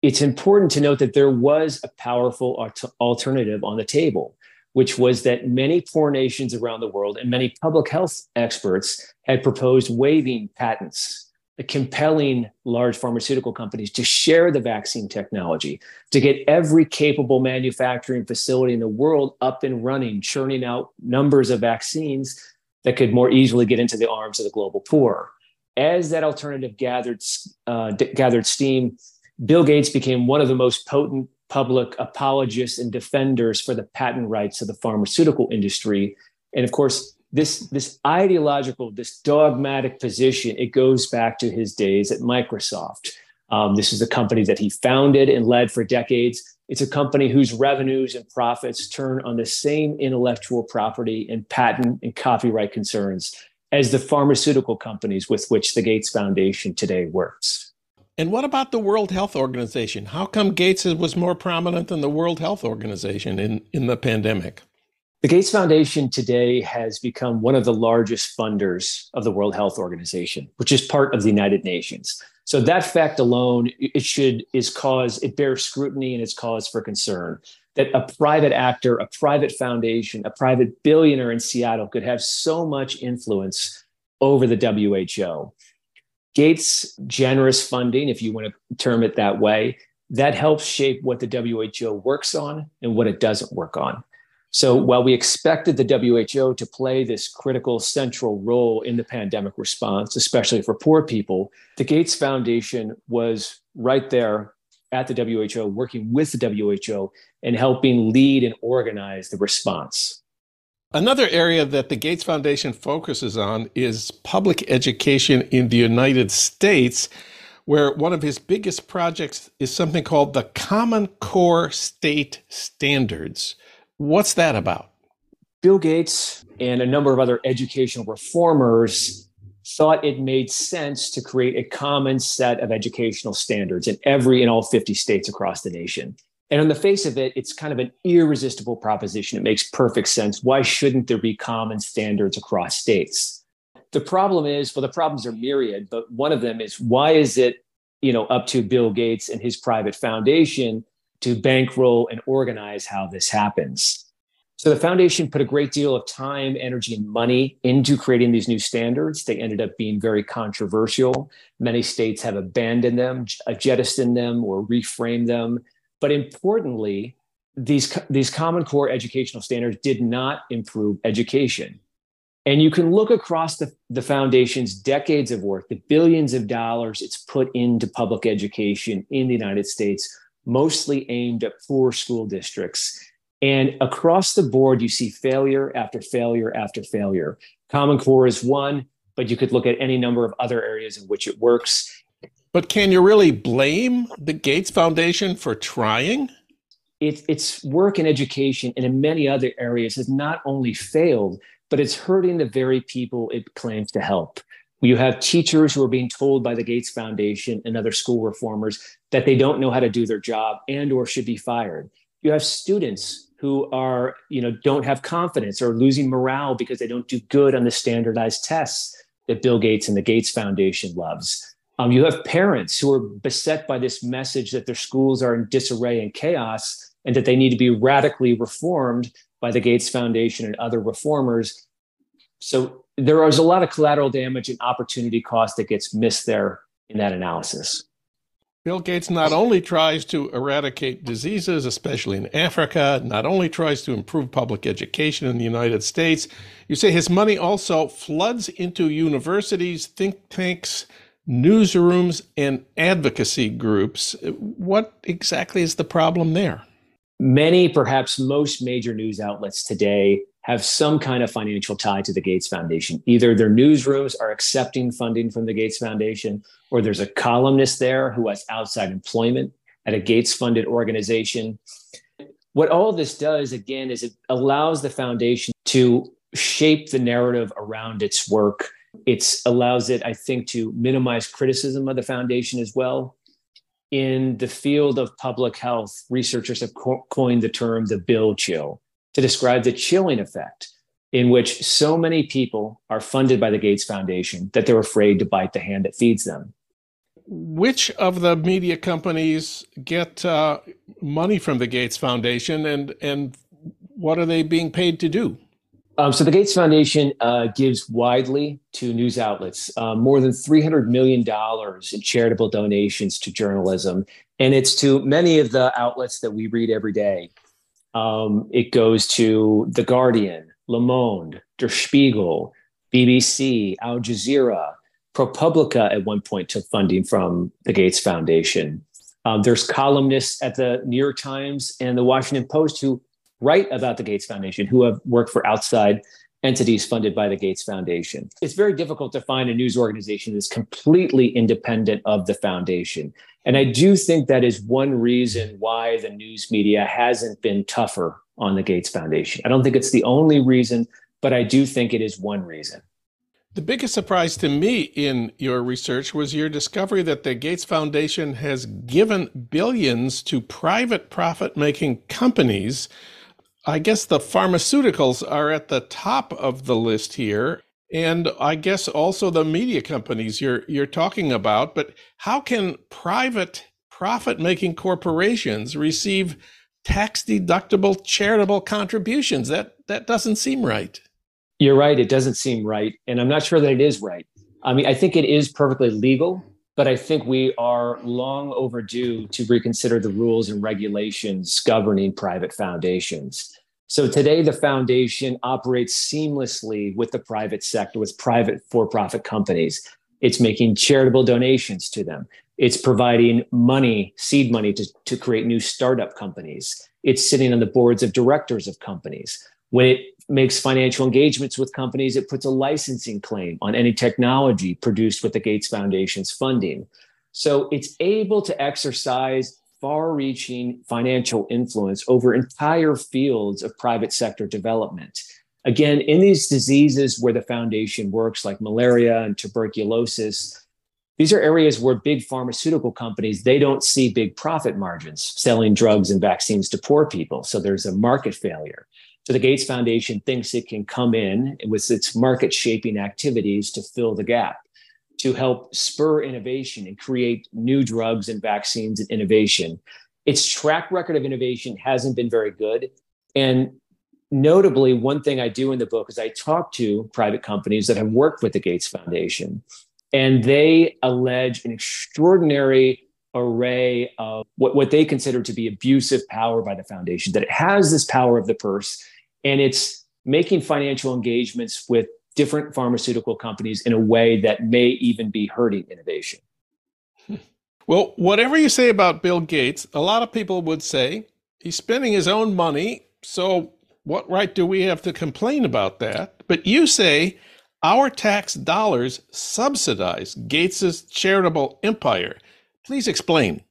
it's important to note that there was a powerful alternative on the table, which was that many poor nations around the world and many public health experts had proposed waiving patents, compelling large pharmaceutical companies to share the vaccine technology, to get every capable manufacturing facility in the world up and running, churning out numbers of vaccines that could more easily get into the arms of the global poor. As that alternative gathered, uh, d- gathered steam, Bill Gates became one of the most potent public apologists and defenders for the patent rights of the pharmaceutical industry. And of course, this, this ideological, this dogmatic position, it goes back to his days at Microsoft. Um, this is a company that he founded and led for decades. It's a company whose revenues and profits turn on the same intellectual property and patent and copyright concerns as the pharmaceutical companies with which the Gates Foundation today works. And what about the World Health Organization? How come Gates was more prominent than the World Health Organization in, in the pandemic? The Gates Foundation today has become one of the largest funders of the World Health Organization, which is part of the United Nations. So that fact alone, it should is cause, it bears scrutiny and it's cause for concern that a private actor, a private foundation, a private billionaire in Seattle could have so much influence over the W H O. Gates' generous funding, if you want to term it that way, that helps shape what the W H O works on and what it doesn't work on. So while we expected the W H O to play this critical central role in the pandemic response, especially for poor people, the Gates Foundation was right there at the W H O, working with the W H O and helping lead and organize the response. Another area that the Gates Foundation focuses on is public education in the United States, where one of his biggest projects is something called the Common Core State Standards. What's that about? Bill Gates and a number of other educational reformers thought it made sense to create a common set of educational standards in every and all fifty states across the nation. And on the face of it, it's kind of an irresistible proposition. It makes perfect sense. Why shouldn't there be common standards across states? The problem is, well, the problems are myriad, but one of them is why is it, you know, up to Bill Gates and his private foundation to bankroll and organize how this happens? So the foundation put a great deal of time, energy, and money into creating these new standards. They ended up being very controversial. Many states have abandoned them, jettisoned them, or reframed them. But importantly, these, these Common Core educational standards did not improve education. And you can look across the, the foundation's decades of work, the billions of dollars it's put into public education in the United States, mostly aimed at poor school districts. And across the board, you see failure after failure after failure. Common Core is one, but you could look at any number of other areas in which it works. But can you really blame the Gates Foundation for trying? It, its work in education and in many other areas has not only failed, but it's hurting the very people it claims to help. You have teachers who are being told by the Gates Foundation and other school reformers that they don't know how to do their job and or should be fired. You have students who are, you know, don't have confidence or losing morale because they don't do good on the standardized tests that Bill Gates and the Gates Foundation loves. Um, you have parents who are beset by this message that their schools are in disarray and chaos and that they need to be radically reformed by the Gates Foundation and other reformers. So there is a lot of collateral damage and opportunity cost that gets missed there in that analysis. Bill Gates not only tries to eradicate diseases, especially in Africa, not only tries to improve public education in the United States, you say his money also floods into universities, think tanks, newsrooms, and advocacy groups. What exactly is the problem there? Many, perhaps most major news outlets today have some kind of financial tie to the Gates Foundation. Either their newsrooms are accepting funding from the Gates Foundation, or there's a columnist there who has outside employment at a Gates-funded organization. What all this does, again, is it allows the foundation to shape the narrative around its work It allows it, I think, to minimize criticism of the foundation as well. In the field of public health, researchers have co- coined the term the bill chill to describe the chilling effect in which so many people are funded by the Gates Foundation that they're afraid to bite the hand that feeds them. Which of the media companies get uh, money from the Gates Foundation, and, and what are they being paid to do? Um, so the Gates Foundation uh, gives widely to news outlets, uh, more than three hundred million dollars in charitable donations to journalism. And it's to many of the outlets that we read every day. Um, it goes to The Guardian, Le Monde, Der Spiegel, B B C, Al Jazeera. ProPublica at one point took funding from the Gates Foundation. Um, there's columnists at the New York Times and the Washington Post who write about the Gates Foundation, who have worked for outside entities funded by the Gates Foundation. It's very difficult to find a news organization that's completely independent of the foundation. And I do think that is one reason why the news media hasn't been tougher on the Gates Foundation. I don't think it's the only reason, but I do think it is one reason. The biggest surprise to me in your research was your discovery that the Gates Foundation has given billions to private profit-making companies. I guess the pharmaceuticals are at the top of the list here, and I guess also the media companies you're you're talking about. But how can private profit-making corporations receive tax-deductible charitable contributions? That that doesn't seem right. You're right. It doesn't seem right, and I'm not sure that it is right. I mean, I think it is perfectly legal, but I think we are long overdue to reconsider the rules and regulations governing private foundations. So today, the foundation operates seamlessly with the private sector, with private for-profit companies. It's making charitable donations to them. It's providing money, seed money to, to create new startup companies. It's sitting on the boards of directors of companies. When it makes financial engagements with companies, it puts a licensing claim on any technology produced with the Gates Foundation's funding. So it's able to exercise far-reaching financial influence over entire fields of private sector development. Again, in these diseases where the foundation works, like malaria and tuberculosis, these are areas where big pharmaceutical companies, they don't see big profit margins selling drugs and vaccines to poor people. So there's a market failure. So the Gates Foundation thinks it can come in with its market shaping activities to fill the gap, to help spur innovation and create new drugs and vaccines and innovation. Its track record of innovation hasn't been very good. And notably, one thing I do in the book is I talk to private companies that have worked with the Gates Foundation, and they allege an extraordinary array of what, what they consider to be abusive power by the foundation, that it has this power of the purse. And it's making financial engagements with different pharmaceutical companies in a way that may even be hurting innovation. Well, whatever you say about Bill Gates, a lot of people would say he's spending his own money, so what right do we have to complain about that? But you say our tax dollars subsidize Gates's charitable empire. Please explain.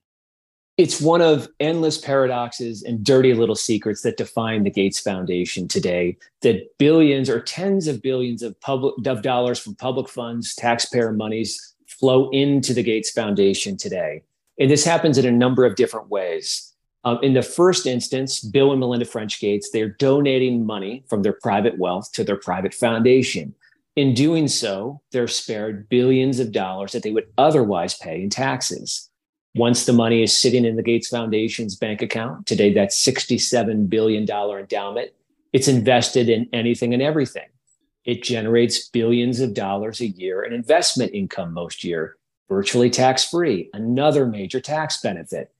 It's one of endless paradoxes and dirty little secrets that define the Gates Foundation today, that billions or tens of billions of public of dollars from public funds, taxpayer monies, flow into the Gates Foundation today. And this happens in a number of different ways. Um, in the first instance, Bill and Melinda French Gates, they're donating money from their private wealth to their private foundation. In doing so, they're spared billions of dollars that they would otherwise pay in taxes. Once the money is sitting in the Gates Foundation's bank account, today that's sixty-seven billion dollars endowment, it's invested in anything and everything. It generates billions of dollars a year in investment income most year, virtually tax-free, another major tax benefit.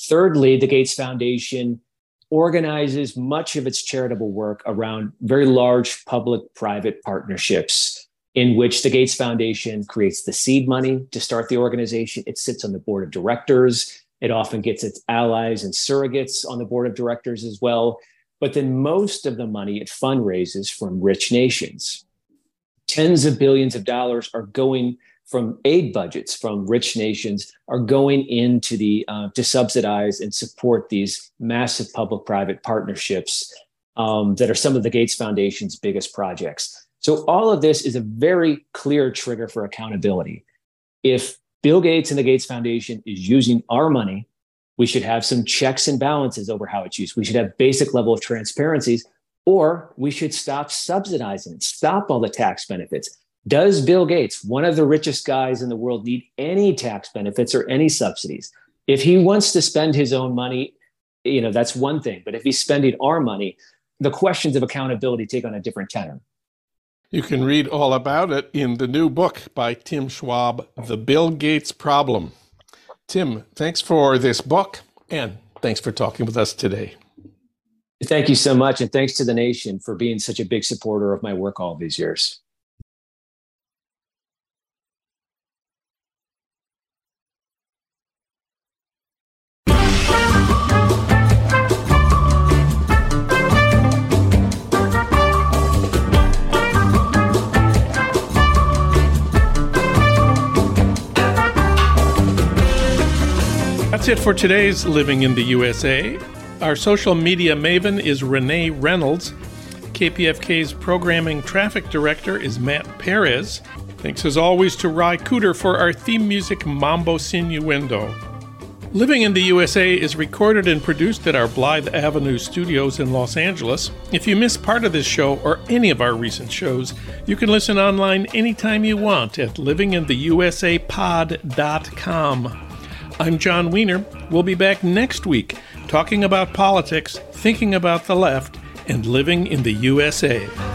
Thirdly, the Gates Foundation organizes much of its charitable work around very large public-private partnerships in which the Gates Foundation creates the seed money to start the organization. It sits on the board of directors. It often gets its allies and surrogates on the board of directors as well. But then most of the money it fundraises from rich nations. Tens of billions of dollars are going from aid budgets from rich nations are going into the uh, to subsidize and support these massive public-private partnerships um, that are some of the Gates Foundation's biggest projects. So all of this is a very clear trigger for accountability. If Bill Gates and the Gates Foundation is using our money, we should have some checks and balances over how it's used. We should have basic level of transparencies, or we should stop subsidizing it, stop all the tax benefits. Does Bill Gates, one of the richest guys in the world, need any tax benefits or any subsidies? If he wants to spend his own money, you know, that's one thing. But if he's spending our money, the questions of accountability take on a different tenor. You can read all about it in the new book by Tim Schwab, The Bill Gates Problem. Tim, thanks for this book, and thanks for talking with us today. Thank you so much, and thanks to The Nation for being such a big supporter of my work all these years. That's it for today's Living in the U S A. Our social media maven is Renee Reynolds. K P F K's programming traffic director is Matt Perez. Thanks as always to Rai Cooter for our theme music, Mambo Sinuendo. Living in the U S A is recorded and produced at our Blythe Avenue studios in Los Angeles. If you missed part of this show or any of our recent shows, you can listen online anytime you want at living in the U S A pod dot com. I'm John Wiener. We'll be back next week talking about politics, thinking about the left, and living in the U S A.